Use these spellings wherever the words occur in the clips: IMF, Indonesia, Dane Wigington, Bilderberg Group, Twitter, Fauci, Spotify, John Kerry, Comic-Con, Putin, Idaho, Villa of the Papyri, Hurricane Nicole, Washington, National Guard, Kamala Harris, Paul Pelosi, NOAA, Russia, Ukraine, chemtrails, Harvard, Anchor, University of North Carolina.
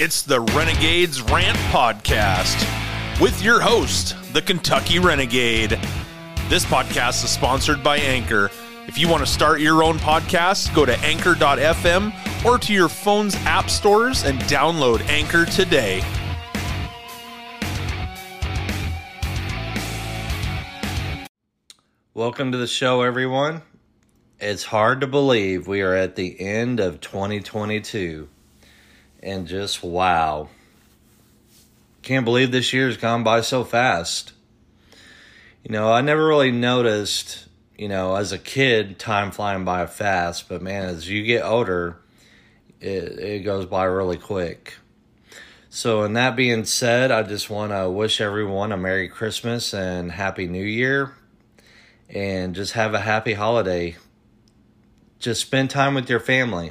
It's the Renegades Rant Podcast with your host, the Kentucky Renegade. This podcast is sponsored by Anchor. If you want to start your own podcast, go to anchor.fm or to your phone's app stores and download Anchor today. Welcome to the show, everyone. It's hard to believe we are at the end of 2022. And just wow. Can't believe this year's gone by so fast. You know, I never really noticed, as a kid, time flying by fast. But man, as you get older, it goes by really quick. So, and that being said, I just want to wish everyone a Merry Christmas and Happy New Year. And just have a happy holiday. Just spend time with your family.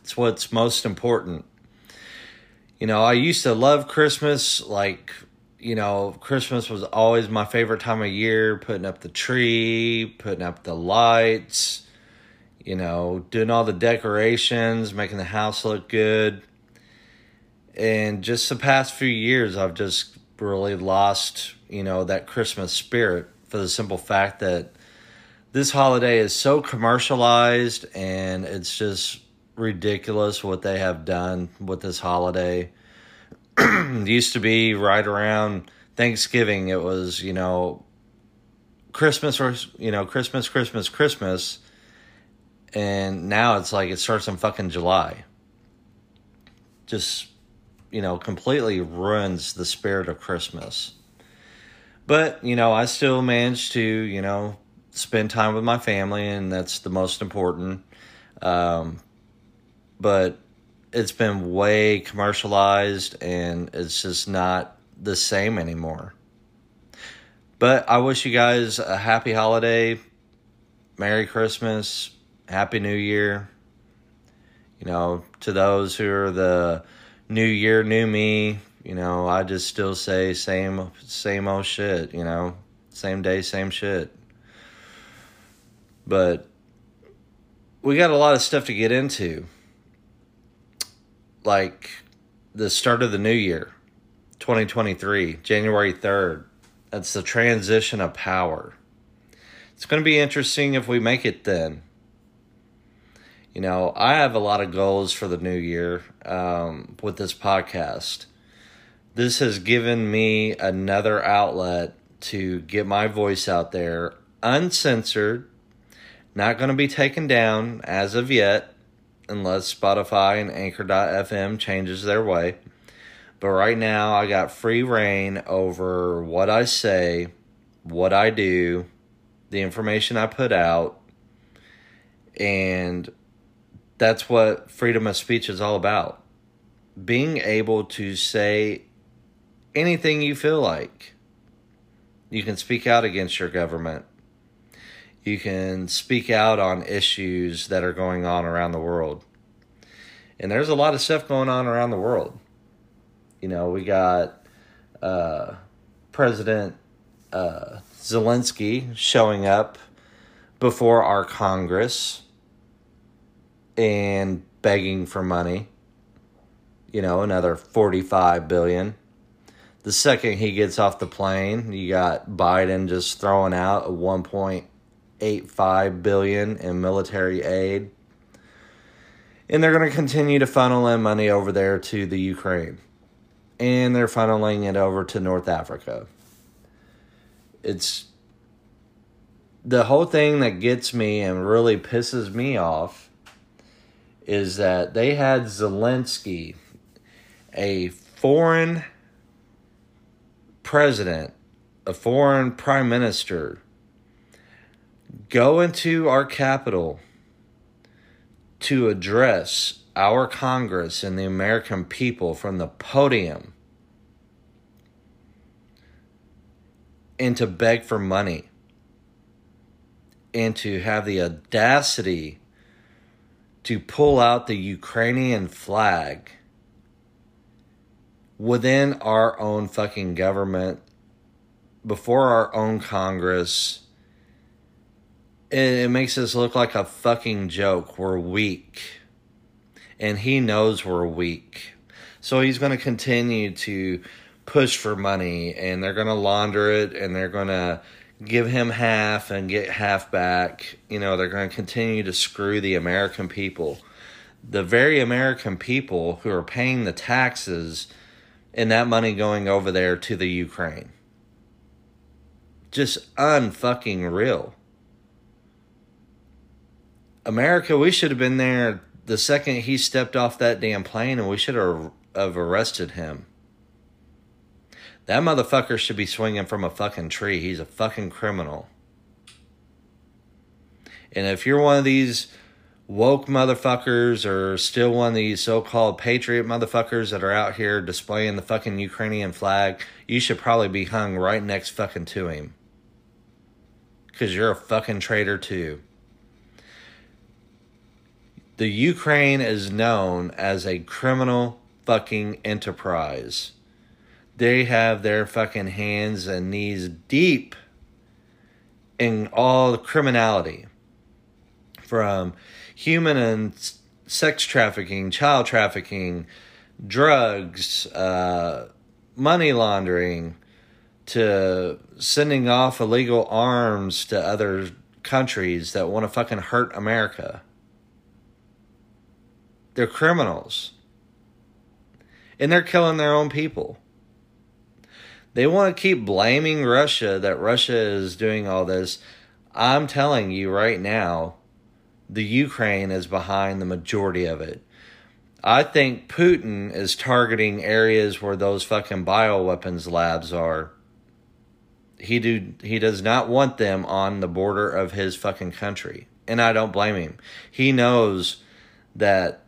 It's what's most important. You know, I used to love Christmas. Christmas was always my favorite time of year. Putting up the tree, putting up the lights, doing all the decorations, making the house look good. And just the past few years, I've just really lost, that Christmas spirit for the simple fact that this holiday is so commercialized and it's just ridiculous what they have done with this holiday. It used to be right around Thanksgiving. It was, Christmas or, Christmas. And now it's like it starts in fucking July. Just, completely ruins the spirit of Christmas. But, I still managed to, spend time with my family, and that's the most important. But it's been way commercialized, and it's just not the same anymore. But I wish you guys a happy holiday, Merry Christmas, Happy New Year. To those who are the New Year, New Me, I just still say same old shit, same day, same shit. But we got a lot of stuff to get into. Like the start of the new year, 2023, January 3rd. That's the transition of power. It's going to be interesting if we make it then. I have a lot of goals for the new year with this podcast. This has given me another outlet to get my voice out there, uncensored, not going to be taken down as of yet. Unless Spotify and Anchor.fm changes their way. But right now, I got free reign over what I say, what I do, the information I put out. And that's what freedom of speech is all about. Being able to say anything you feel like. You can speak out against your government. You can speak out on issues that are going on around the world. And there's a lot of stuff going on around the world. We got President Zelensky showing up before our Congress and begging for money. Another $45 billion. The second he gets off the plane, you got Biden just throwing out a $1.85 billion in military aid. And they're going to continue to funnel in money over there to the Ukraine. And they're funneling it over to North Africa. It's the whole thing that gets me and really pisses me off is that they had Zelensky, a foreign president, a foreign prime minister, go into our Capitol to address our Congress and the American people from the podium and to beg for money and to have the audacity to pull out the Ukrainian flag within our own fucking government, before our own Congress. It makes us look like a fucking joke. We're weak. And he knows we're weak. So he's going to continue to push for money, and they're going to launder it, and they're going to give him half and get half back. You know, they're going to continue to screw the American people. The very American people who are paying the taxes and that money going over there to the Ukraine. Just unfucking real. America, we should have been there the second he stepped off that damn plane, and we should have arrested him. That motherfucker should be swinging from a fucking tree. He's a fucking criminal. And if you're one of these woke motherfuckers, or still one of these so-called patriot motherfuckers that are out here displaying the fucking Ukrainian flag, you should probably be hung right next fucking to him. Because you're a fucking traitor too. The Ukraine is known as a criminal fucking enterprise. They have their fucking hands and knees deep in all the criminality. From human and sex trafficking, child trafficking, drugs, money laundering, to sending off illegal arms to other countries that want to fucking hurt America. They're criminals. And they're killing their own people. They want to keep blaming Russia, that Russia is doing all this. I'm telling you right now, the Ukraine is behind the majority of it. I think Putin is targeting areas where those fucking bioweapons labs are. He does not want them on the border of his fucking country. And I don't blame him. He knows that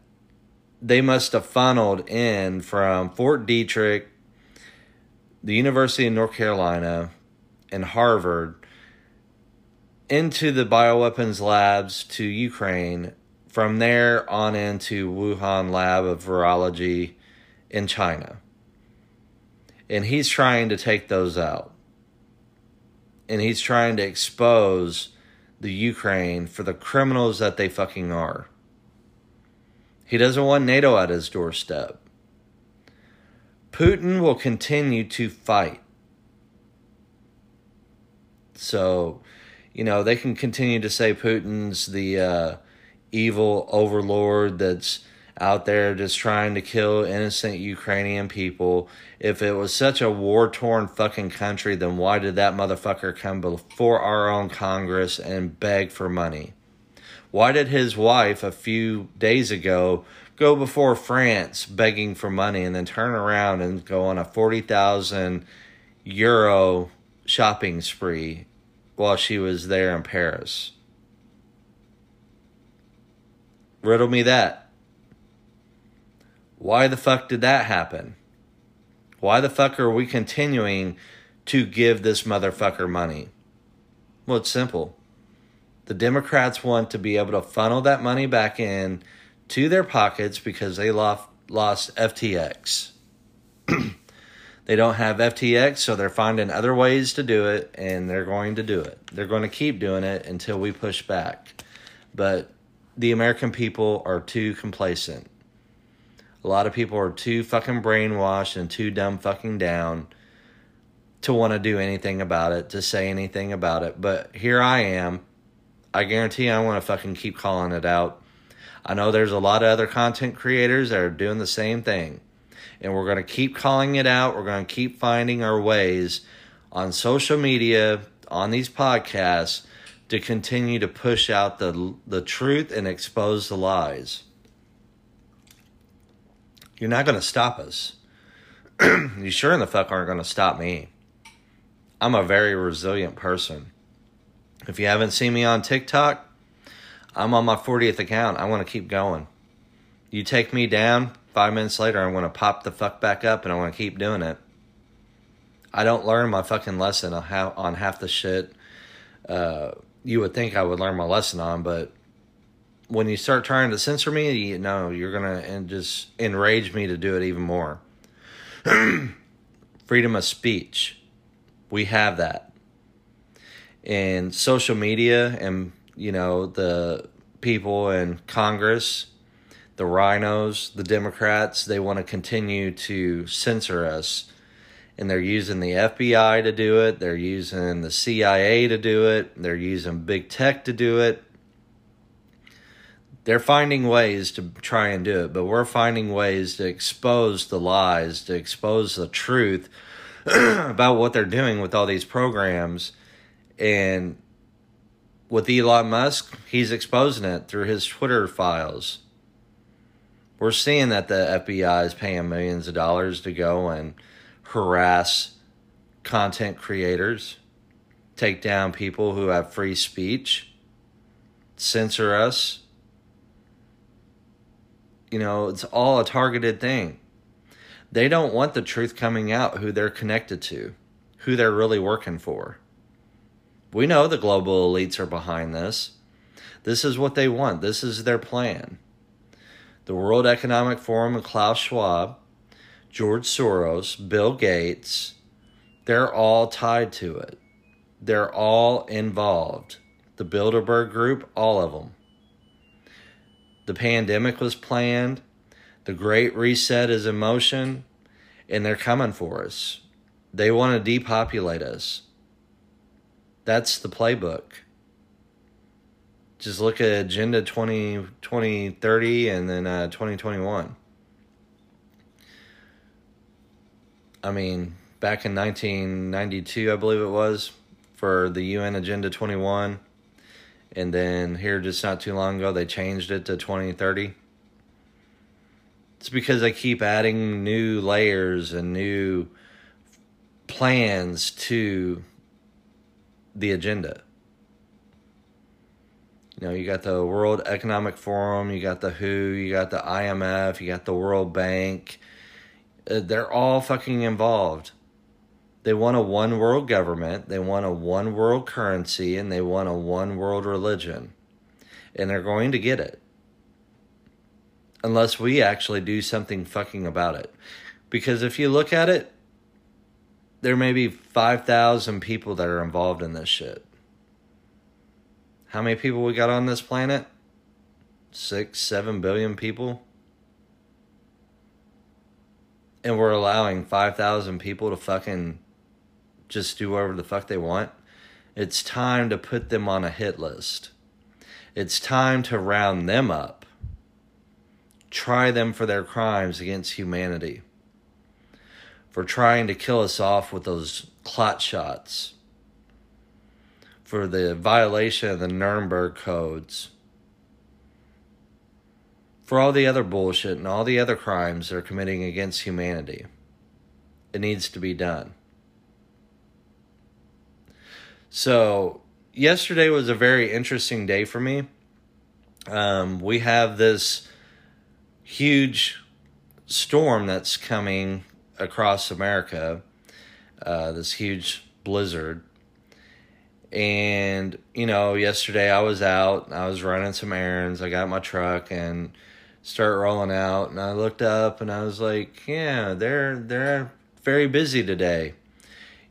they must have funneled in from Fort Detrick, the University of North Carolina, and Harvard into the bioweapons labs to Ukraine, from there on into Wuhan lab of virology in China. And he's trying to take those out. And he's trying to expose the Ukraine for the criminals that they fucking are. He doesn't want NATO at his doorstep. Putin will continue to fight. So, you know, they can continue to say Putin's the evil overlord that's out there just trying to kill innocent Ukrainian people. If it was such a war-torn fucking country, then why did that motherfucker come before our own Congress and beg for money? Why did his wife a few days ago go before France begging for money, and then turn around and go on a 40,000 euro shopping spree while she was there in Paris? Riddle me that. Why the fuck did that happen? Why the fuck are we continuing to give this motherfucker money? Well, it's simple. The Democrats want to be able to funnel that money back in to their pockets because they lost FTX. They don't have FTX, so they're finding other ways to do it, and they're going to do it. They're going to keep doing it until we push back. But the American people are too complacent. A lot of people are too fucking brainwashed and too dumb fucking down to want to do anything about it, to say anything about it. But here I am. I guarantee I want to fucking keep calling it out. I know there's a lot of other content creators that are doing the same thing. And we're going to keep calling it out. We're going to keep finding our ways on social media, on these podcasts, to continue to push out the truth and expose the lies. You're not going to stop us. You sure in the fuck aren't going to stop me. I'm a very resilient person. If you haven't seen me on TikTok, I'm on my 40th account. I want to keep going. You take me down, 5 minutes later, I'm going to pop the fuck back up, and I'm going to keep doing it. I don't learn my fucking lesson on half the shit you would think I would learn my lesson on, but when you start trying to censor me, you know, you're going to just enrage me to do it even more. Freedom of speech. We have that. And social media and, you know, the people in Congress, the rhinos, the Democrats, they want to continue to censor us. And they're using the FBI to do it. They're using the CIA to do it. They're using big tech to do it. They're finding ways to try and do it, but we're finding ways to expose the lies, to expose the truth about what they're doing with all these programs. And with Elon Musk, he's exposing it through his Twitter files. We're seeing that the FBI is paying millions of dollars to go and harass content creators, take down people who have free speech, censor us. You know, it's all a targeted thing. They don't want the truth coming out, who they're connected to, who they're really working for. We know the global elites are behind this. This is what they want. This is their plan. The World Economic Forum and Klaus Schwab, George Soros, Bill Gates, they're all tied to it. They're all involved. The Bilderberg Group, all of them. The pandemic was planned. The Great Reset is in motion. And they're coming for us. They want to depopulate us. That's the playbook. Just look at Agenda 2030 and then 2021. I mean, back in 1992, I believe it was, for the UN Agenda 21. And then here just not too long ago, they changed it to 2030. It's because they keep adding new layers and new plans to the agenda. You know, you got the World Economic Forum, you got the WHO, you got the IMF, you got the World Bank. They're all fucking involved. They want a one world government, they want a one world currency, and they want a one world religion. And they're going to get it. Unless we actually do something fucking about it. Because if you look at it, there may be 5,000 people that are involved in this shit. How many people we got on this planet? 6-7 billion people? And we're allowing 5,000 people to fucking just do whatever the fuck they want. It's time to put them on a hit list. It's time to round them up. Try them for their crimes against humanity. For trying to kill us off with those clot shots. For the violation of the Nuremberg codes. For all the other bullshit and all the other crimes they're committing against humanity. It needs to be done. So, yesterday was a very interesting day for me. We have this huge storm that's coming across America, this huge blizzard. And, you know, yesterday I was out, I was running some errands, I got my truck and start rolling out, and I looked up and I was like, yeah, they're very busy today.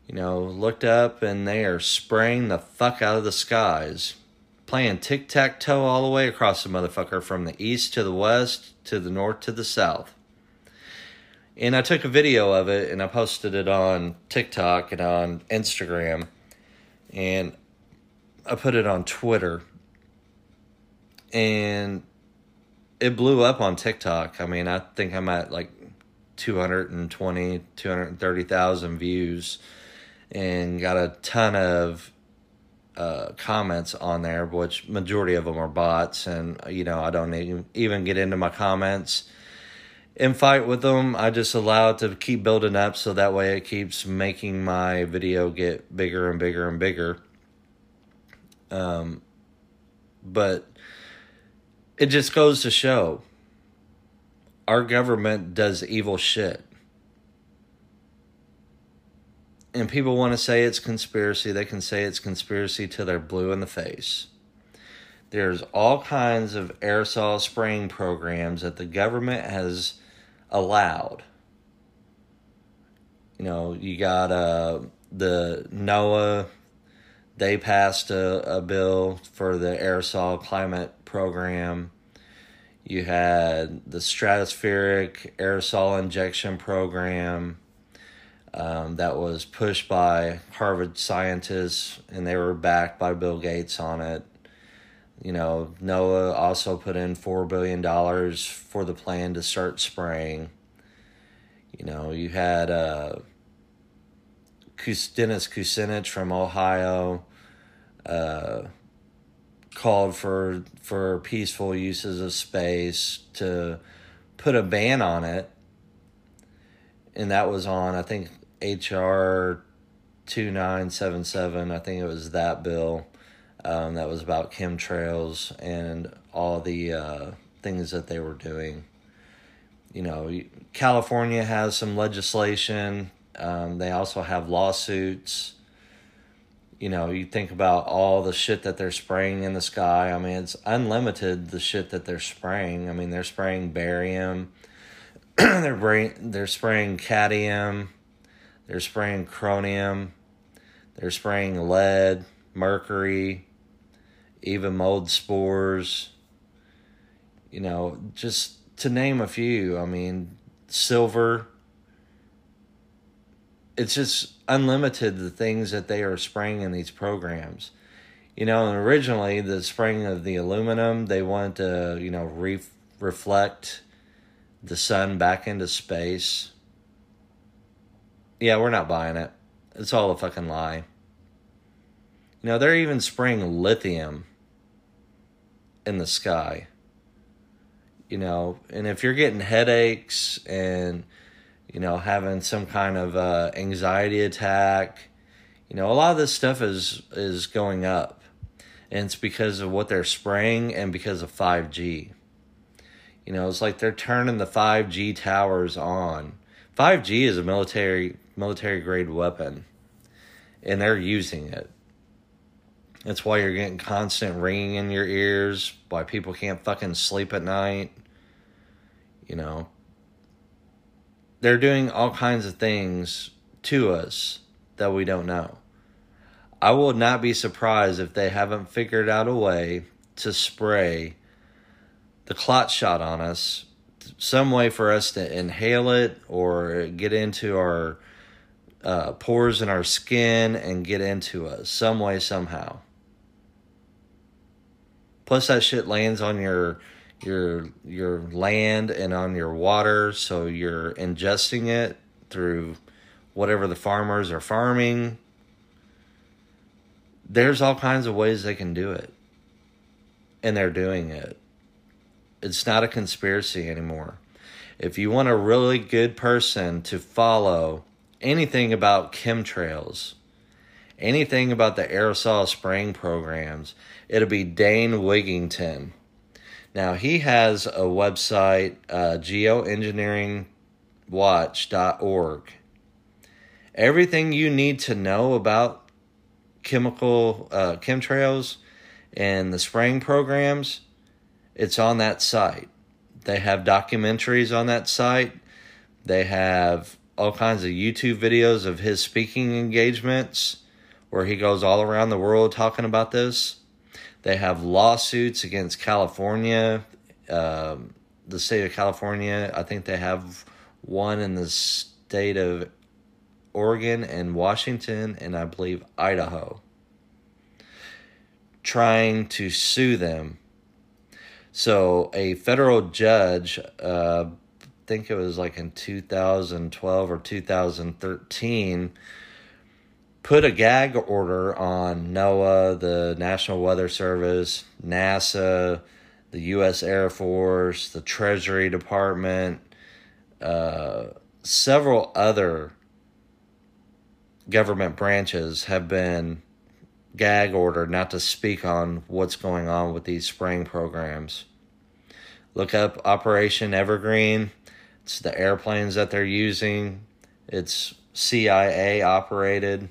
You know, looked up and they are spraying the fuck out of the skies, playing tic-tac-toe all the way across the motherfucker from the east to the west, to the north, to the south. And I took a video of it and I posted it on TikTok and on Instagram, and I put it on Twitter, and it blew up on TikTok. I mean, I think I'm at like 220, 230,000 views, and got a ton of comments on there, which majority of them are bots. And, you know, I don't even get into my comments and fight with them. I just allow it to keep building up, so that way it keeps making my video get bigger and bigger and bigger. But it just goes to show our government does evil shit. And people want to say it's conspiracy. They can say it's conspiracy till they're blue in the face. There's all kinds of aerosol spraying programs that the government has allowed. You know, you got the NOAA. They passed a bill for the aerosol climate program. You had the stratospheric aerosol injection program that was pushed by Harvard scientists, and they were backed by Bill Gates on it. You know, NOAA also put in $4 billion for the plan to start spraying. You know, you had Dennis Kucinich from Ohio called for peaceful uses of space to put a ban on it. And that was on, I think, H.R. 2977. I think it was that bill that was about chemtrails and all the things that they were doing. You know, California has some legislation. They also have lawsuits. You know, you think about all the shit that they're spraying in the sky. I mean, it's unlimited, the shit that they're spraying. I mean, they're spraying barium. They're spraying cadmium. They're spraying chromium. They're spraying lead, mercury, even mold spores. You know, just to name a few. I mean, silver. It's just unlimited, the things that they are spraying in these programs. You know, and originally the spraying of the aluminum, they wanted to, you know, reflect the sun back into space. Yeah, we're not buying it. It's all a fucking lie. You know, they're even spraying lithium in the sky. You know, and if you're getting headaches and, you know, having some kind of anxiety attack, you know, a lot of this stuff is going up. And it's because of what they're spraying and because of 5G. You know, it's like they're turning the 5G towers on. 5G is a military grade weapon, and they're using it. That's why you're getting constant ringing in your ears, why people can't fucking sleep at night. You know, they're doing all kinds of things to us that we don't know. I would not be surprised if they haven't figured out a way to spray the clot shot on us, some way for us to inhale it or get into our pores in our skin and get into us, some way, somehow. Plus that shit lands on your land and on your water, so you're ingesting it through whatever the farmers are farming. There's all kinds of ways they can do it, and they're doing it. It's not a conspiracy anymore. If you want a really good person to follow anything about chemtrails, anything about the aerosol spraying programs, it'll be Dane Wigington. Now, he has a website, geoengineeringwatch.org. Everything you need to know about chemtrails and the spraying programs, it's on that site. They have documentaries on that site. They have all kinds of YouTube videos of his speaking engagements where he goes all around the world talking about this. They have lawsuits against California, the state of California. I think they have one in the state of Oregon and Washington, and I believe Idaho, trying to sue them. So a federal judge, I think it was like in 2012 or 2013, put a gag order on NOAA, the National Weather Service, NASA, the U.S. Air Force, the Treasury Department, several other government branches have been gag ordered not to speak on what's going on with these spraying programs. Look up Operation Evergreen. It's the airplanes that they're using. It's CIA operated.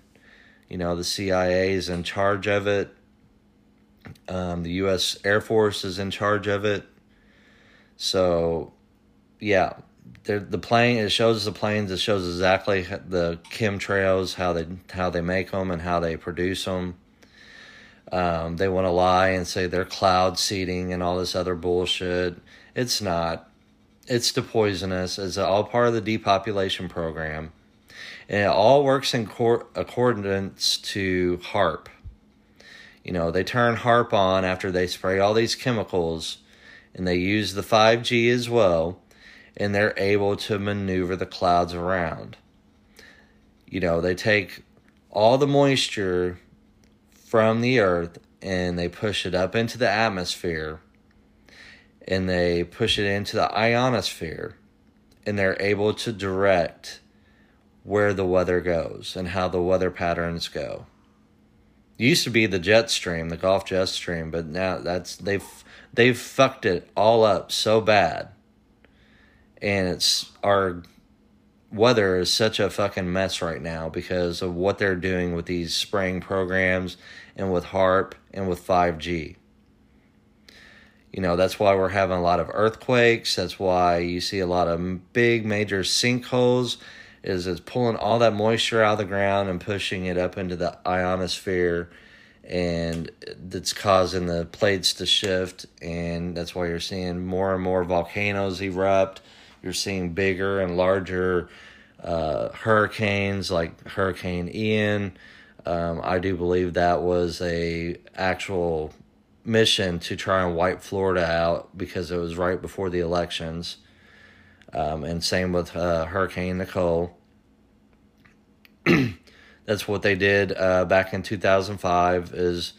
You know, the CIA is in charge of it. The U.S. Air Force is in charge of it. So, yeah, the plane, it shows the planes. It shows exactly the chemtrails, how they make them and how they produce them. They want to lie and say they're cloud seeding and all this other bullshit. It's not. It's the poisonous. It's all part of the depopulation program. And it all works in accordance to HAARP. You know, they turn HAARP on after they spray all these chemicals, and they use the 5G as well, and they're able to maneuver the clouds around. You know, they take all the moisture from the earth and they push it up into the atmosphere and they push it into the ionosphere, and they're able to direct where the weather goes and how the weather patterns go. It used to be the jet stream, the Gulf jet stream, but now that's they've fucked it all up so bad, and it's our weather is such a fucking mess right now because of what they're doing with these spraying programs and with HAARP and with 5G. You know, that's why we're having a lot of earthquakes. That's why you see a lot of big major sinkholes, is it's pulling all that moisture out of the ground and pushing it up into the ionosphere, and that's causing the plates to shift, and that's why you're seeing more and more volcanoes erupt. You're seeing bigger and larger hurricanes like Hurricane Ian. I do believe that was a actual mission to try and wipe Florida out because it was right before the elections. And same with Hurricane Nicole. That's what they did back in 2005.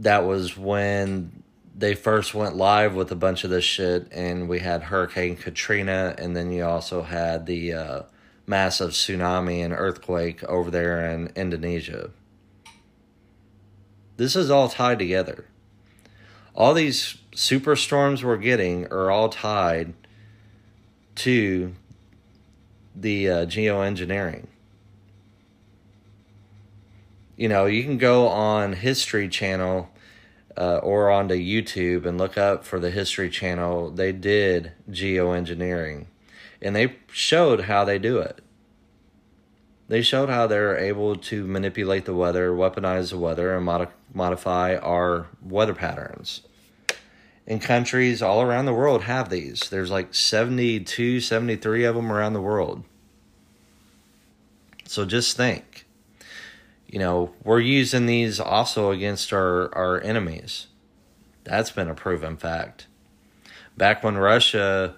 That was when they first went live with a bunch of this shit, and we had Hurricane Katrina, and then you also had the massive tsunami and earthquake over there in Indonesia. This is all tied together. All these superstorms we're getting are all tied to the geoengineering. You know, you can go on History Channel or onto YouTube and look up for the History Channel. They did geoengineering, and they showed how they do it. They showed how they're able to manipulate the weather, weaponize the weather, and modify our weather patterns. And countries all around the world have these. There's like 72, 73 of them around the world. So just think. You know, we're using these also against our enemies. That's been a proven fact. Back when Russia,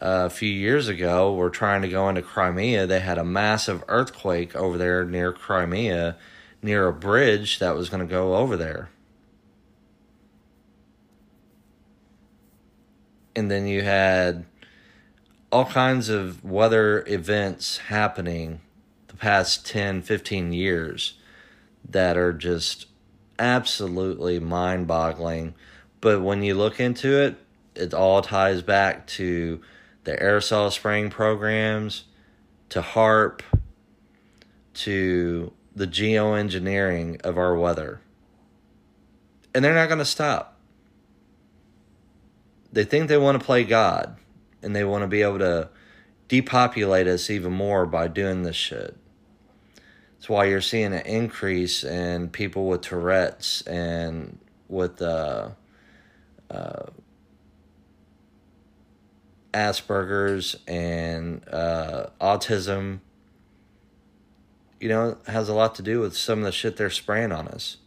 a few years ago, were trying to go into Crimea, they had a massive earthquake over there near Crimea, near a bridge that was going to go over there. And then you had all kinds of weather events happening the past 10, 15 years. That are just absolutely mind-boggling. But when you look into it, it all ties back to the aerosol spraying programs, to HAARP, to the geoengineering of our weather. And they're not going to stop. They think they want to play God, and they want to be able to depopulate us even more by doing this shit. That's why you're seeing an increase in people with Tourette's and with Asperger's and autism. You know, it has a lot to do with some of the shit they're spraying on us.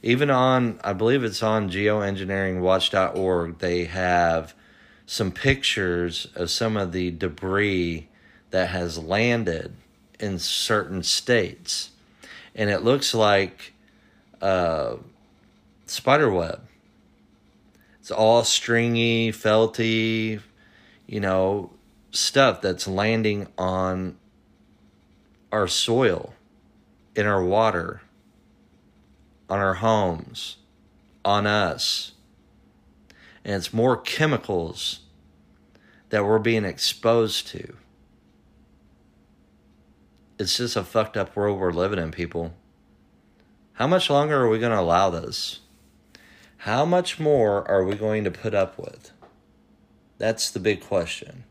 Even on, I believe it's on geoengineeringwatch.org, they have some pictures of some of the debris that has landed in certain states, and it looks like spider web. It's all stringy, felty, you know, stuff that's landing on our soil, in our water, on our homes, on us. And it's more chemicals that we're being exposed to. It's just a fucked up world we're living in, people. How much longer are we going to allow this? How much more are we going to put up with? That's the big question.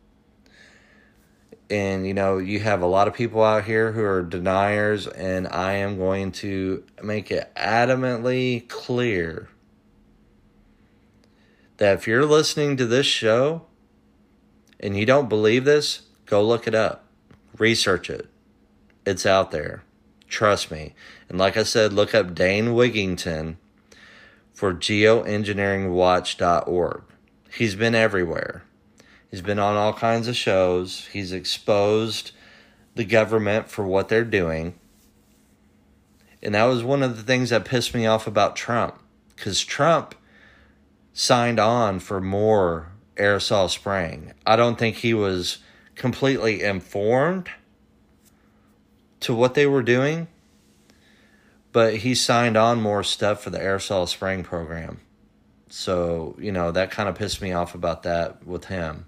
And, you know, you have a lot of people out here who are deniers, and I am going to make it adamantly clear that if you're listening to this show and you don't believe this, go look it up. Research it. It's out there. Trust me. And like I said, look up Dane Wigington for geoengineeringwatch.org. He's been everywhere. He's been on all kinds of shows. He's exposed the government for what they're doing. And that was one of the things that pissed me off about Trump, because Trump signed on for more aerosol spraying. I don't think he was completely informed to what they were doing, but he signed on more stuff for the aerosol spraying program. So, you know, that kind of pissed me off about that with him.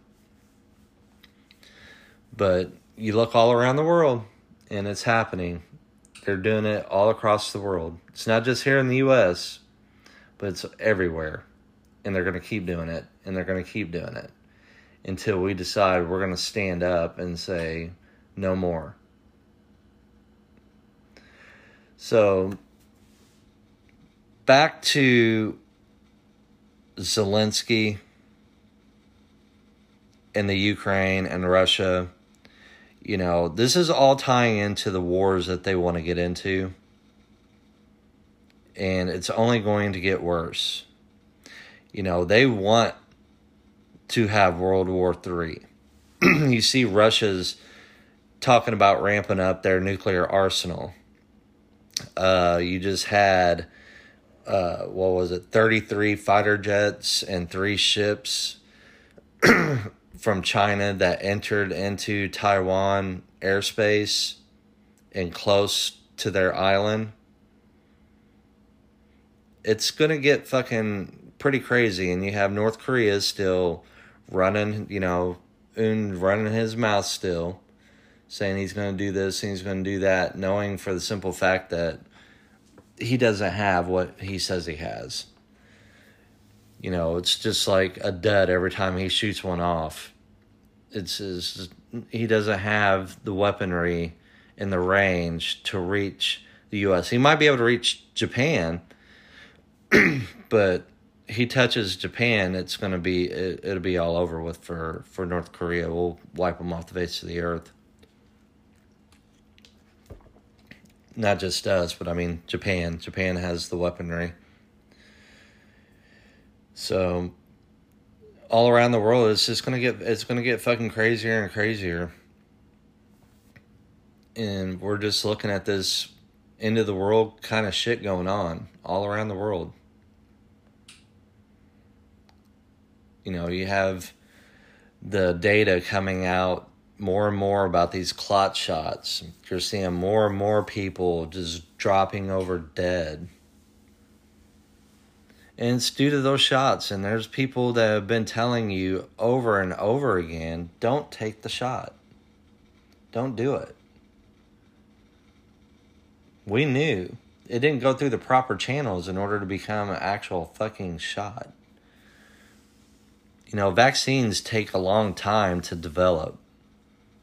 But you look all around the world, and it's happening. They're doing it all across the world. It's not just here in the U.S., but it's everywhere. And they're going to keep doing it, and they're going to keep doing it until we decide we're going to stand up and say no more. So, back to Zelensky and the Ukraine and Russia. You know, this is all tying into the wars that they want to get into. And it's only going to get worse. You know, they want to have World War III. You see Russia's talking about ramping up their nuclear arsenal. You just had, 33 fighter jets and 3 ships from China that entered into Taiwan airspace and close to their island. It's going to get fucking pretty crazy. And you have North Korea still running, you know, Un running his mouth still, saying he's going to do this and he's going to do that, knowing for the simple fact that he doesn't have what he says he has. You know, it's just like a dud every time he shoots one off. It's just, he doesn't have the weaponry and the range to reach the U.S. He might be able to reach Japan, but he touches Japan, it's going to be, it'll be all over with for North Korea. We'll wipe them off the face of the earth. Not just us, but I mean, Japan. Japan has the weaponry. So, all around the world, it's just gonna get fucking crazier and crazier. And we're just looking at this end of the world kind of shit going on all around the world. You know, you have the data coming out more and more about these clot shots. You're seeing more and more people just dropping over dead. And it's due to those shots. And there's people that have been telling you over and over again, don't take the shot. Don't do it. We knew it didn't go through the proper channels in order to become an actual fucking shot. You know, vaccines take a long time to develop.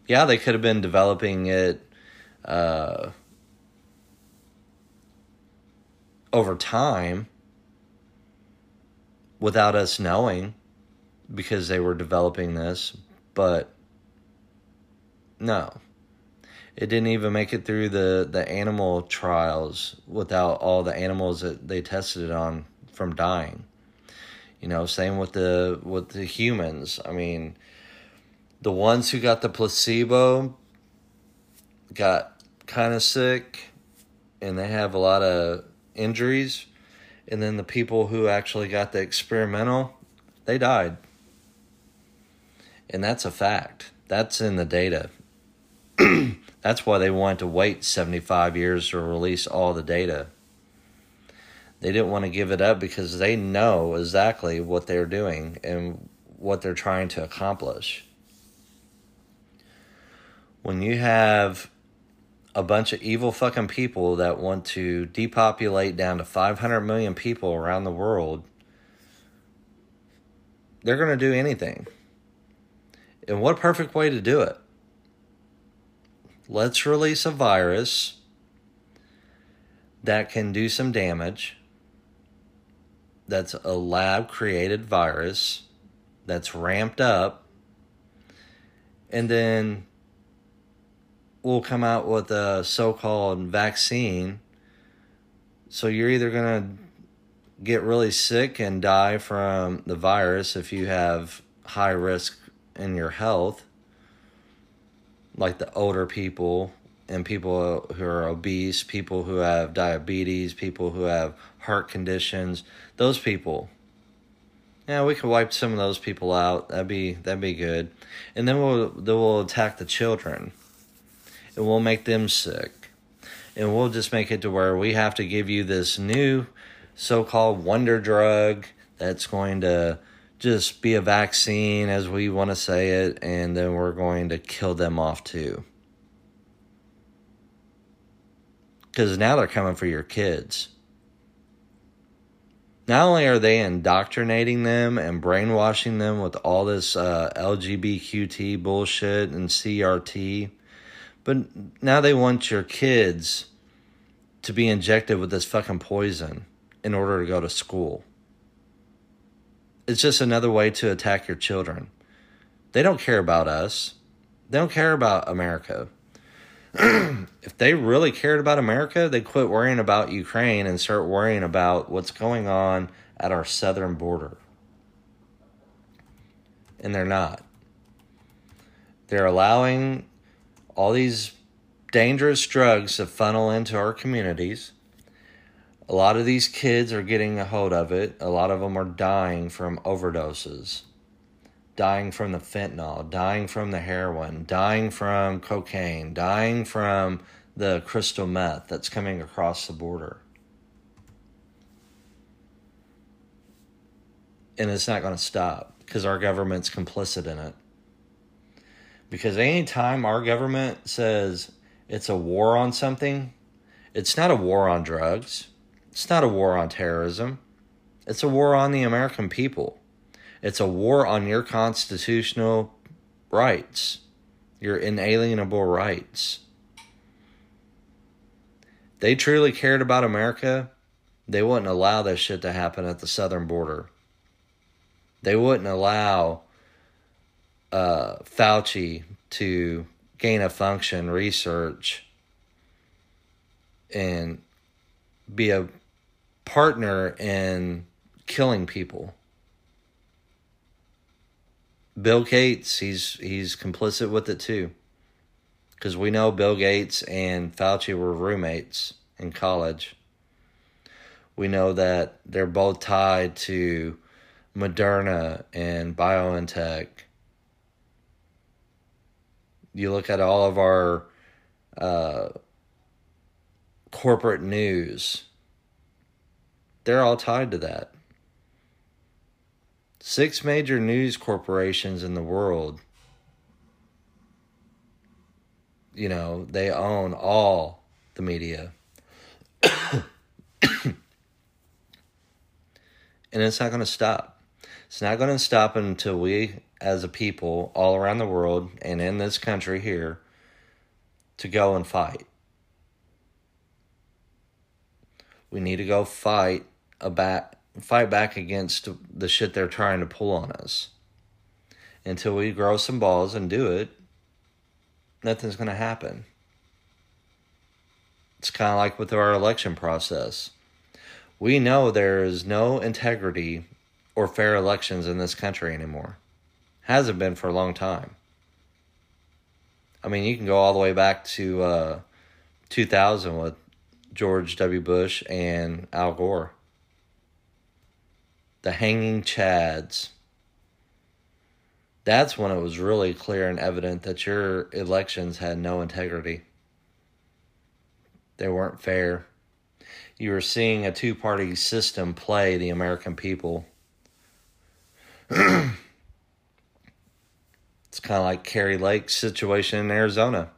Yeah, they could have been developing it over time without us knowing, because they were developing this, but no. It didn't even make it through the animal trials without all the animals that they tested it on from dying. You know, same with the humans. I mean, the ones who got the placebo got kind of sick, and they have a lot of injuries. And then the people who actually got the experimental, they died. And that's a fact. That's in the data. That's why they wanted to wait 75 years to release all the data. They didn't want to give it up because they know exactly what they're doing and what they're trying to accomplish. When you have a bunch of evil fucking people that want to depopulate down to 500 million people around the world, they're going to do anything. And what a perfect way to do it Let's release a virus that can do some damage. That's a lab-created virus that's ramped up. And then we'll come out with a so-called vaccine. So you're either going to get really sick and die from the virus if you have high risk in your health, like the older people and people who are obese, people who have diabetes, people who have heart conditions, those people. Yeah, we could wipe some of those people out. That'd be good. And then we'll attack the children. And we'll make them sick. And we'll just make it to where we have to give you this new so-called wonder drug that's going to just be a vaccine, as we want to say it, and then we're going to kill them off too. Because now they're coming for your kids. Not only are they indoctrinating them and brainwashing them with all this LGBTQ bullshit and CRT, but now they want your kids to be injected with this fucking poison in order to go to school. It's just another way to attack your children. They don't care about us. They don't care about America. If they really cared about America, they'd quit worrying about Ukraine and start worrying about what's going on at our southern border. And they're not. They're allowing all these dangerous drugs to funnel into our communities. A lot of these kids are getting a hold of it. A lot of them are dying from overdoses, dying from the fentanyl, dying from the heroin, dying from cocaine, dying from the crystal meth that's coming across the border. And it's not going to stop because our government's complicit in it. Because any time our government says it's a war on something, it's not a war on drugs. It's not a war on terrorism. It's a war on the American people. It's a war on your constitutional rights, your inalienable rights. If they truly cared about America, they wouldn't allow this shit to happen at the southern border. They wouldn't allow Fauci to gain-of-function research and be a partner in killing people. Bill Gates, he's complicit with it too, because we know Bill Gates and Fauci were roommates in college. We know that they're both tied to Moderna and BioNTech. You look at all of our corporate news. They're all tied to that. 6 major news corporations in the world, you know, they own all the media. And it's not going to stop. It's not going to stop until we, as a people all around the world and in this country here, to go and fight. We need to go fight back against the shit they're trying to pull on us. Until we grow some balls and do it, nothing's going to happen. It's kind of like with our election process. We know there is no integrity or fair elections in this country anymore. Hasn't been for a long time. I mean, you can go all the way back to 2000 with George W. Bush and Al Gore. The hanging chads. That's when it was really clear and evident that your elections had no integrity. They weren't fair. You were seeing a two-party system play the American people. It's kind of like Carrie Lake's situation in Arizona.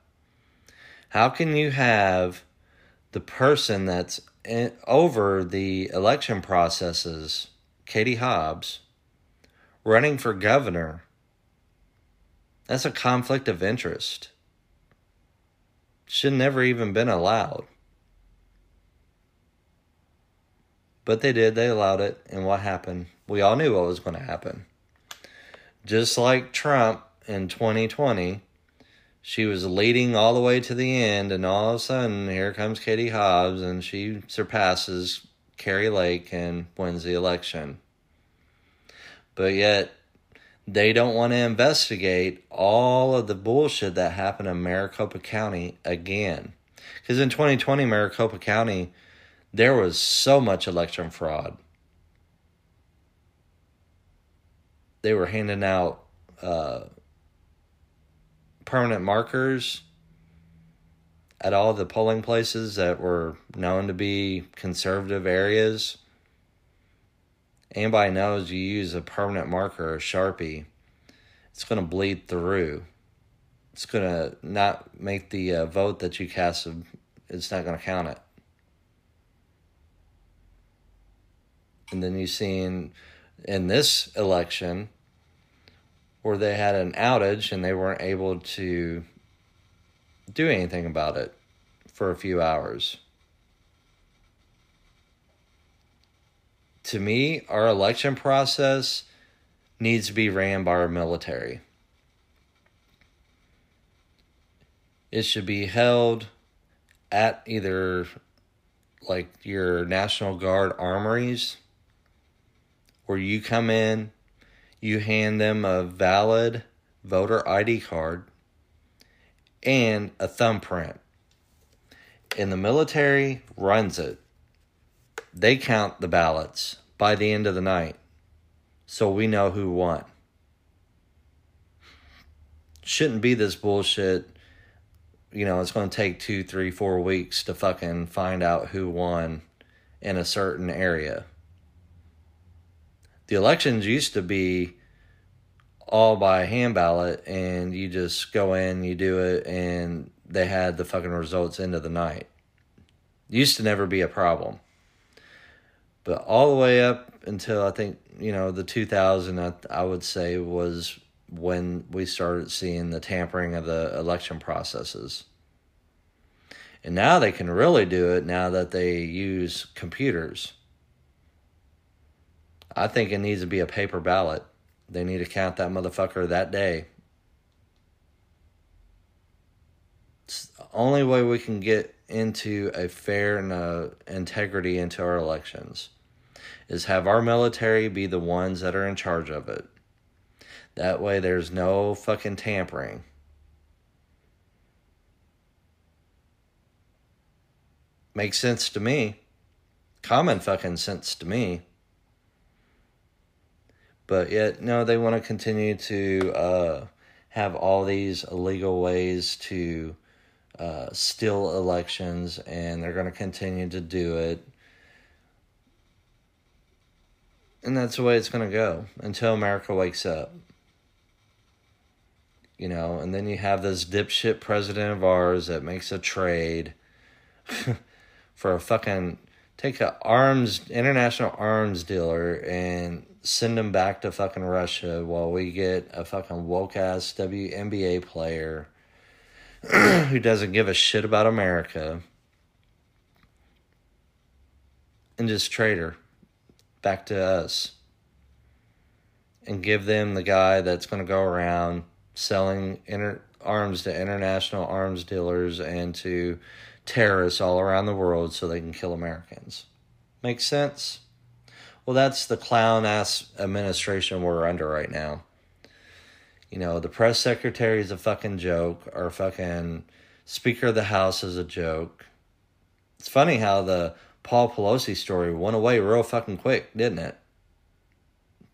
How can you have the person that's over the election processes, Katie Hobbs, running for governor? That's a conflict of interest. should never even been allowed. But they did. They allowed it. And what happened? We all knew what was going to happen. Just like Trump in 2020, she was leading all the way to the end, and all of a sudden, here comes Katie Hobbs, and she surpasses Carrie Lake and wins the election. But yet, they don't want to investigate all of the bullshit that happened in Maricopa County again. Because in 2020, Maricopa County, there was so much election fraud. They were handing out permanent markers at all the polling places that were known to be conservative areas. Anybody knows you use a permanent marker or a Sharpie, it's going to bleed through. It's going to not make the vote that you cast, it's not going to count it. And then you've seen in this election where they had an outage and they weren't able to do anything about it for a few hours. To me, our election process needs to be ran by our military. It should be held at either like your National Guard armories, where you come in, you hand them a valid voter ID card and a thumbprint. And the military runs it. They count the ballots by the end of the night, so we know who won. Shouldn't be this bullshit, you know, it's going to take 2, 3, 4 weeks to fucking find out who won in a certain area. The elections used to be all by hand ballot, and you just go in, you do it, and they had the fucking results end of the night. Used to never be a problem. But all the way up until, I think, you know, the 2000, I would say, was when we started seeing the tampering of the election processes. And now they can really do it now that they use computers. I think it needs to be a paper ballot. They need to count that motherfucker that day. It's the only way we can get into a fair and integrity into our elections is have our military be the ones that are in charge of it. That way there's no fucking tampering. Makes sense to me. Common fucking sense to me. But yet, no, they want to continue to have all these illegal ways to steal elections, and they're going to continue to do it. And that's the way it's going to go until America wakes up. You know, and then you have this dipshit president of ours that makes a trade for a fucking... Take an international arms dealer and send them back to fucking Russia while we get a fucking woke-ass WNBA player who doesn't give a shit about America and just trade her back to us and give them the guy that's going to go around selling arms to international arms dealers and to terrorists all around the world so they can kill Americans. Makes sense? Well, that's the clown-ass administration we're under right now. You know, the press secretary is a fucking joke. Our fucking Speaker of the House is a joke. It's funny how the Paul Pelosi story went away real fucking quick, didn't it?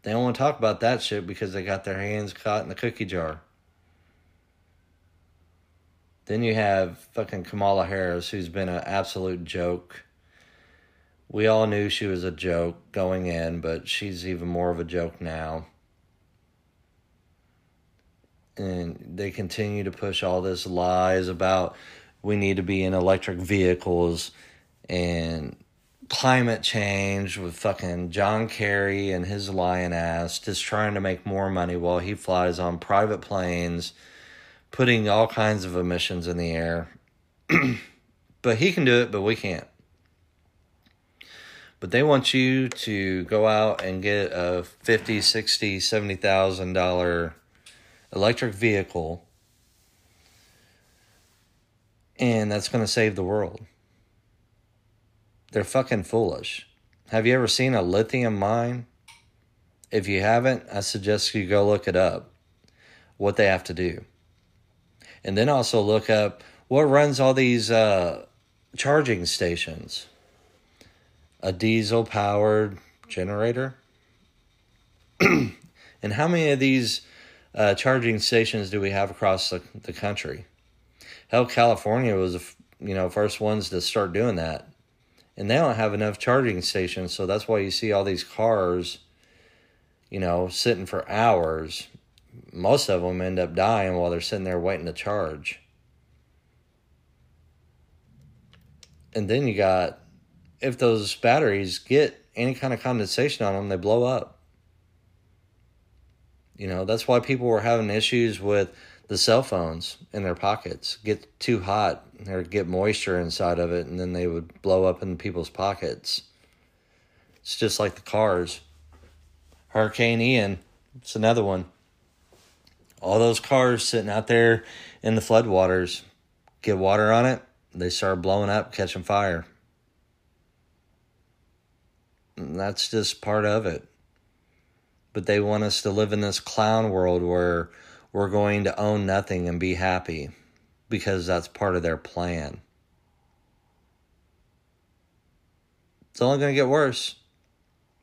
They don't want to talk about that shit because they got their hands caught in the cookie jar. Then you have fucking Kamala Harris, who's been an absolute joke. We all knew she was a joke going in, but she's even more of a joke now. And they continue to push all this lies about we need to be in electric vehicles and climate change with fucking John Kerry and his lion ass just trying to make more money while he flies on private planes, putting all kinds of emissions in the air But he can do it, but we can't. But they want you to go out and get a $50,000, $60,000, $70,000 electric vehicle. And that's going to save the world. They're fucking foolish. Have you ever seen a lithium mine? If you haven't, I suggest you go look it up, what they have to do. And then also look up what runs all these charging stations. A diesel-powered generator? And how many of these charging stations do we have across the country? Hell, California was first ones to start doing that. And they don't have enough charging stations, so that's why you see all these cars, sitting for hours. Most of them end up dying while they're sitting there waiting to charge. And then you got... if those batteries get any kind of condensation on them, they blow up. That's why people were having issues with the cell phones in their pockets. Get too hot or get moisture inside of it, and then they would blow up in people's pockets. It's just like the cars. Hurricane Ian, it's another one. All those cars sitting out there in the floodwaters, get water on it, they start blowing up, catching fire. And that's just part of it. But they want us to live in this clown world where we're going to own nothing and be happy, because that's part of their plan. It's only going to get worse.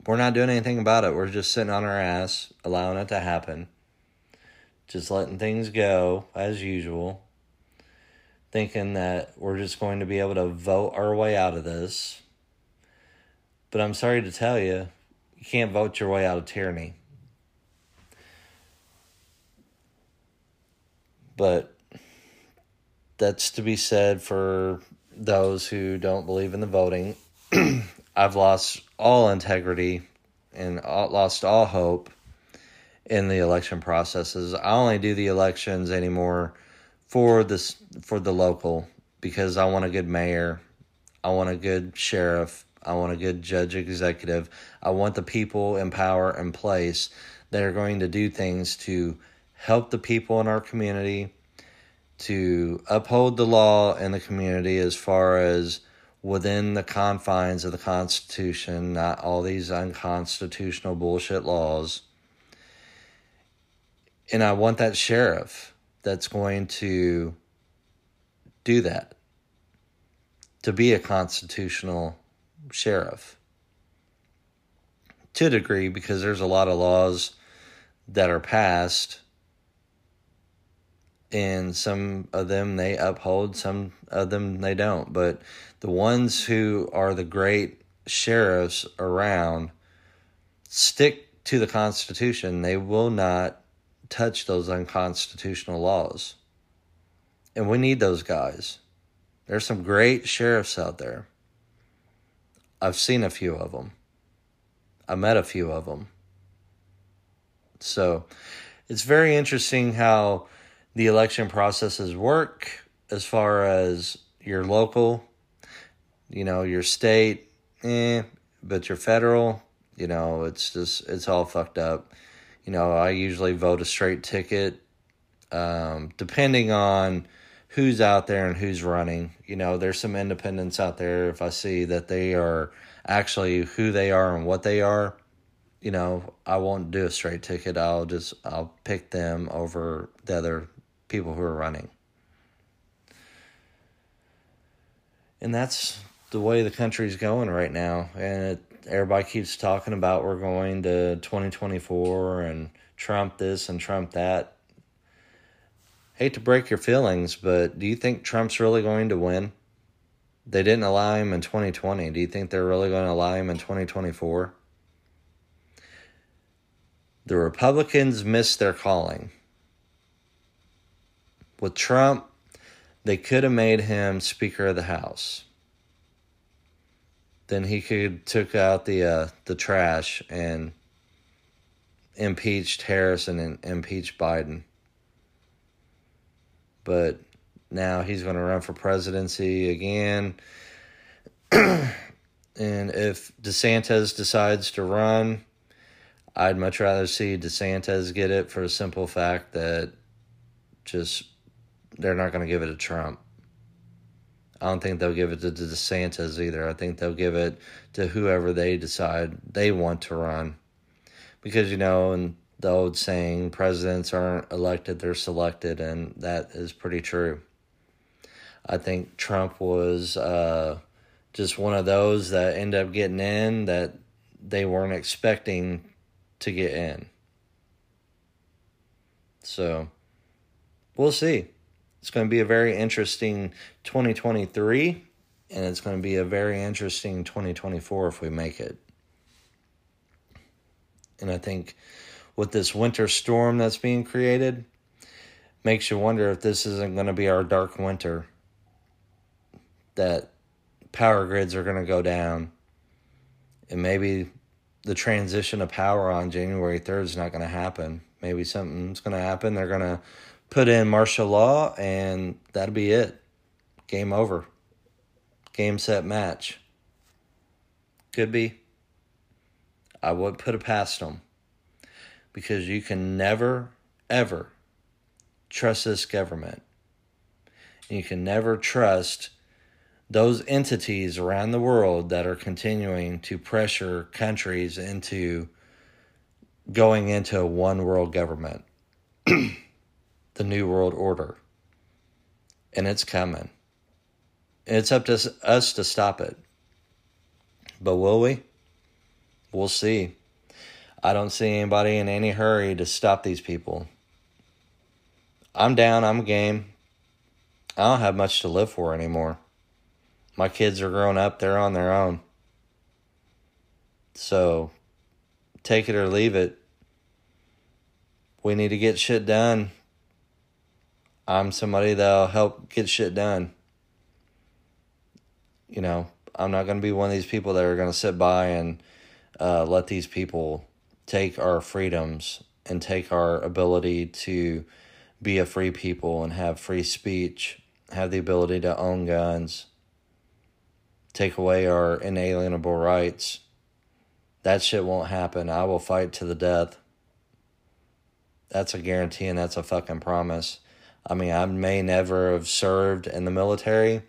We're not doing anything about it. We're just sitting on our ass, allowing it to happen. Just letting things go as usual. Thinking that we're just going to be able to vote our way out of this. But I'm sorry to tell you, you can't vote your way out of tyranny. But that's to be said for those who don't believe in the voting. I've lost all integrity and lost all hope in the election processes. I only do the elections anymore for the local, because I want a good mayor. I want a good sheriff. I want a good judge executive. I want the people in power and place that are going to do things to help the people in our community, to uphold the law in the community as far as within the confines of the Constitution, not all these unconstitutional bullshit laws. And I want that sheriff that's going to do that, to be a constitutional sheriff to a degree, because there's a lot of laws that are passed, and some of them they uphold, some of them they don't. But the ones who are the great sheriffs around stick to the Constitution. They will not touch those unconstitutional laws. And we need those guys. There's some great sheriffs out there. I've seen a few of them. I met a few of them. So it's very interesting how the election processes work as far as your local, your state, but your federal, it's just, it's all fucked up. I usually vote a straight ticket, depending on who's out there and who's running. There's some independents out there. If I see that they are actually who they are and what they are, I won't do a straight ticket. I'll pick them over the other people who are running. And that's the way the country's going right now. And everybody keeps talking about we're going to 2024 and Trump this and Trump that. Hate to break your feelings, but do you think Trump's really going to win? They didn't allow him in 2020. Do you think they're really going to allow him in 2024? The Republicans missed their calling. With Trump, they could have made him Speaker of the House. Then he could took out the trash and impeached Harris and impeached Biden. But Now he's going to run for presidency again. And if DeSantis decides to run, I'd much rather see DeSantis get it for a simple fact that just they're not going to give it to Trump. I don't think they'll give it to DeSantis either. I think they'll give it to whoever they decide they want to run. Because, you know, and the old saying, presidents aren't elected, they're selected, and that is pretty true. I think Trump was just one of those that end up getting in that they weren't expecting to get in. So, we'll see. It's going to be a very interesting 2023, and it's going to be a very interesting 2024 if we make it. And I think with this winter storm that's being created, makes you wonder if this isn't going to be our dark winter, that power grids are going to go down, and maybe the transition of power on January 3rd is not going to happen. Maybe something's going to happen. They're going to put in martial law, and that'll be it. Game over. Game, set, match. Could be. I would put it past them. Because you can never, ever trust this government. And you can never trust those entities around the world that are continuing to pressure countries into going into a one world government. The New World Order. And it's coming. And it's up to us to stop it. But will we? We'll see. I don't see anybody in any hurry to stop these people. I'm down. I'm game. I don't have much to live for anymore. My kids are grown up. They're on their own. So, take it or leave it. We need to get shit done. I'm somebody that'll help get shit done. You know, I'm not going to be one of these people that are going to sit by and let these people take our freedoms and take our ability to be a free people and have free speech, have the ability to own guns, take away our inalienable rights. That shit won't happen. I will fight to the death. That's a guarantee, and that's a fucking promise. I mean, I may never have served in the military.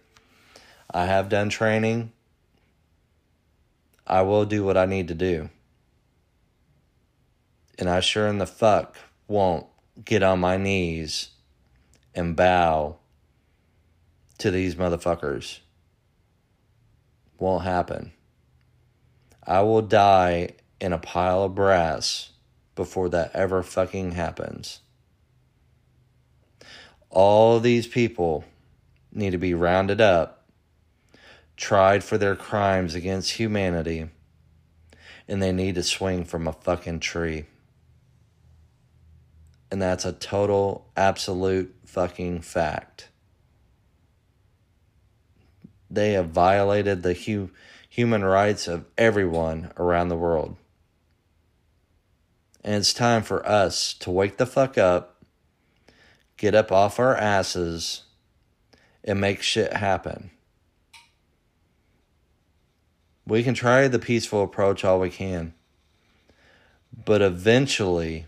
I have done training. I will do what I need to do. And I sure in the fuck won't get on my knees and bow to these motherfuckers. Won't happen. I will die in a pile of brass before that ever fucking happens. All these people need to be rounded up, tried for their crimes against humanity, and they need to swing from a fucking tree. And that's a total, absolute fucking fact. They have violated the human rights of everyone around the world. And it's time for us to wake the fuck up, get up off our asses, and make shit happen. We can try the peaceful approach all we can, but eventually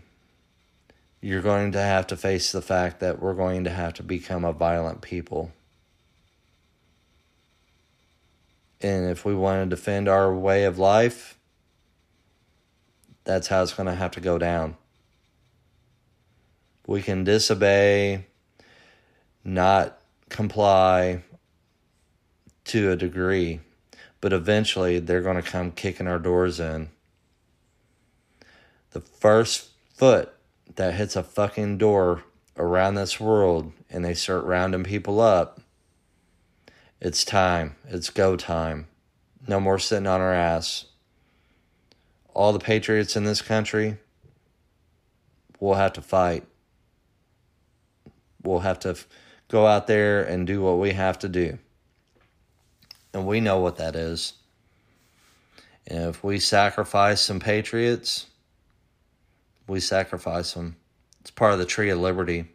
you're going to have to face the fact that we're going to have to become a violent people. And if we want to defend our way of life, that's how it's going to have to go down. We can disobey, not comply to a degree, but eventually they're going to come kicking our doors in. The first foot that hits a fucking door around this world and they start rounding people up, it's time. It's go time. No more sitting on our ass. All the patriots in this country will have to fight. We'll have to go out there and do what we have to do. And we know what that is. And if we sacrifice some patriots, we sacrifice them. It's part of the tree of liberty.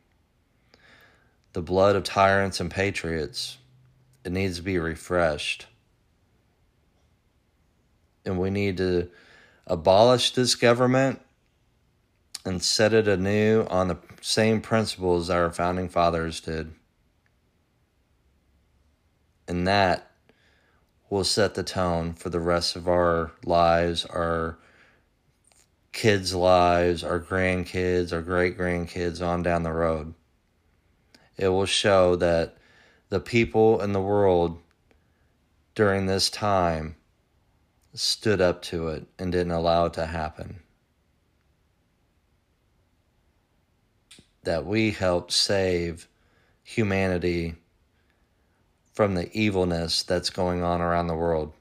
the blood of tyrants and patriots, it needs to be refreshed. And we need to abolish this government and set it anew on the same principles that our founding fathers did. And that will set the tone for the rest of our lives, our kids' lives, our grandkids, our great-grandkids on down the road. It will show that the people in the world during this time stood up to it and didn't allow it to happen. That we helped save humanity from the evilness that's going on around the world.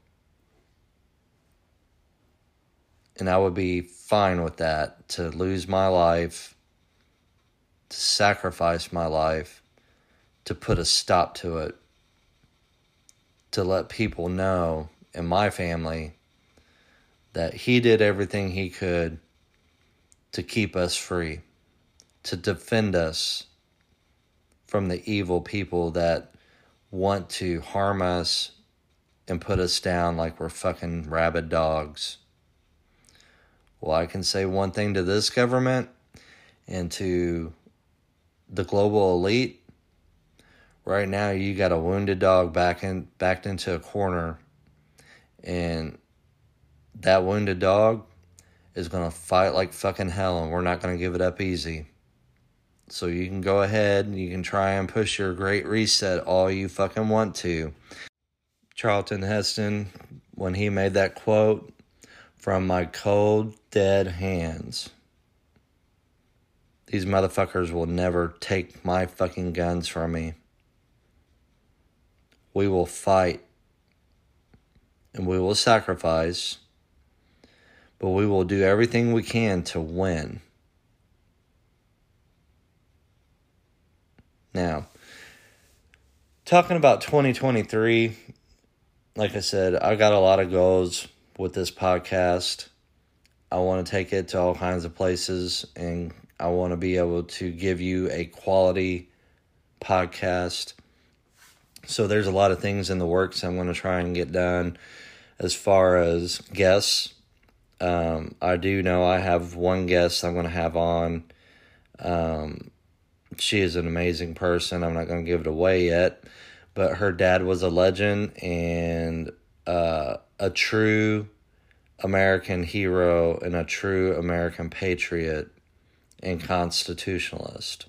And I would be fine with that, to lose my life, to sacrifice my life, to put a stop to it, to let people know in my family that he did everything he could to keep us free, to defend us from the evil people that want to harm us and put us down like we're fucking rabid dogs. Well, I can say one thing to this government and to the global elite. Right now, you got a wounded dog backed into a corner, and that wounded dog is going to fight like fucking hell, and we're not going to give it up easy. So you can go ahead and you can try and push your great reset all you fucking want to. Charlton Heston, when he made that quote, "From my cold, dead hands." These motherfuckers will never take my fucking guns from me. We will fight. And we will sacrifice. But we will do everything we can to win. Now, talking about 2023, like I said, I got a lot of goals with this podcast. I want to take it to all kinds of places, and I want to be able to give you a quality podcast. So there's a lot of things in the works I'm going to try and get done as far as guests. I do know I have one guest I'm going to have on. She is an amazing person. I'm not going to give it away yet. But her dad was a legend and a true American hero and a true American patriot and constitutionalist.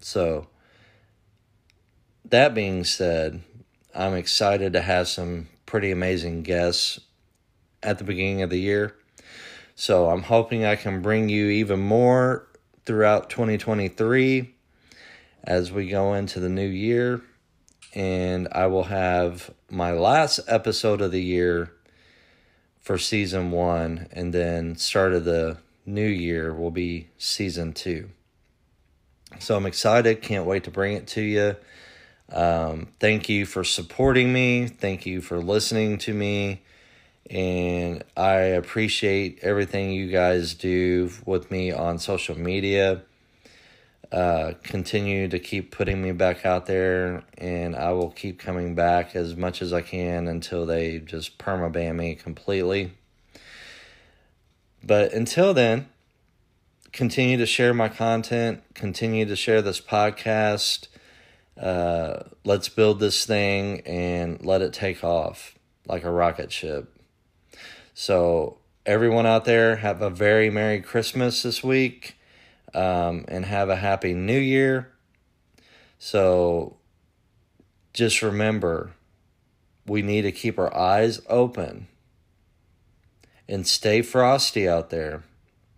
So, that being said, I'm excited to have some pretty amazing guests at the beginning of the year. So I'm hoping I can bring you even more throughout 2023 as we go into the new year. And I will have my last episode of the year for season 1, and then start of the new year will be season 2. So I'm excited. Can't wait to bring it to you. Thank you for supporting me. Thank you for listening to me. And I appreciate everything you guys do with me on social media. Continue to keep putting me back out there, and I will keep coming back as much as I can until they just perma-ban me completely. But until then, continue to share my content, continue to share this podcast. Let's build this thing and let it take off like a rocket ship. So everyone out there, have a very Merry Christmas this week. And have a happy new year. So just remember, we need to keep our eyes open and stay frosty out there,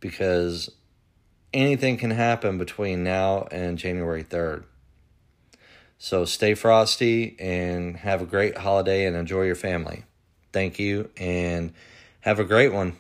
because anything can happen between now and January 3rd. So stay frosty and have a great holiday and enjoy your family. Thank you and have a great one.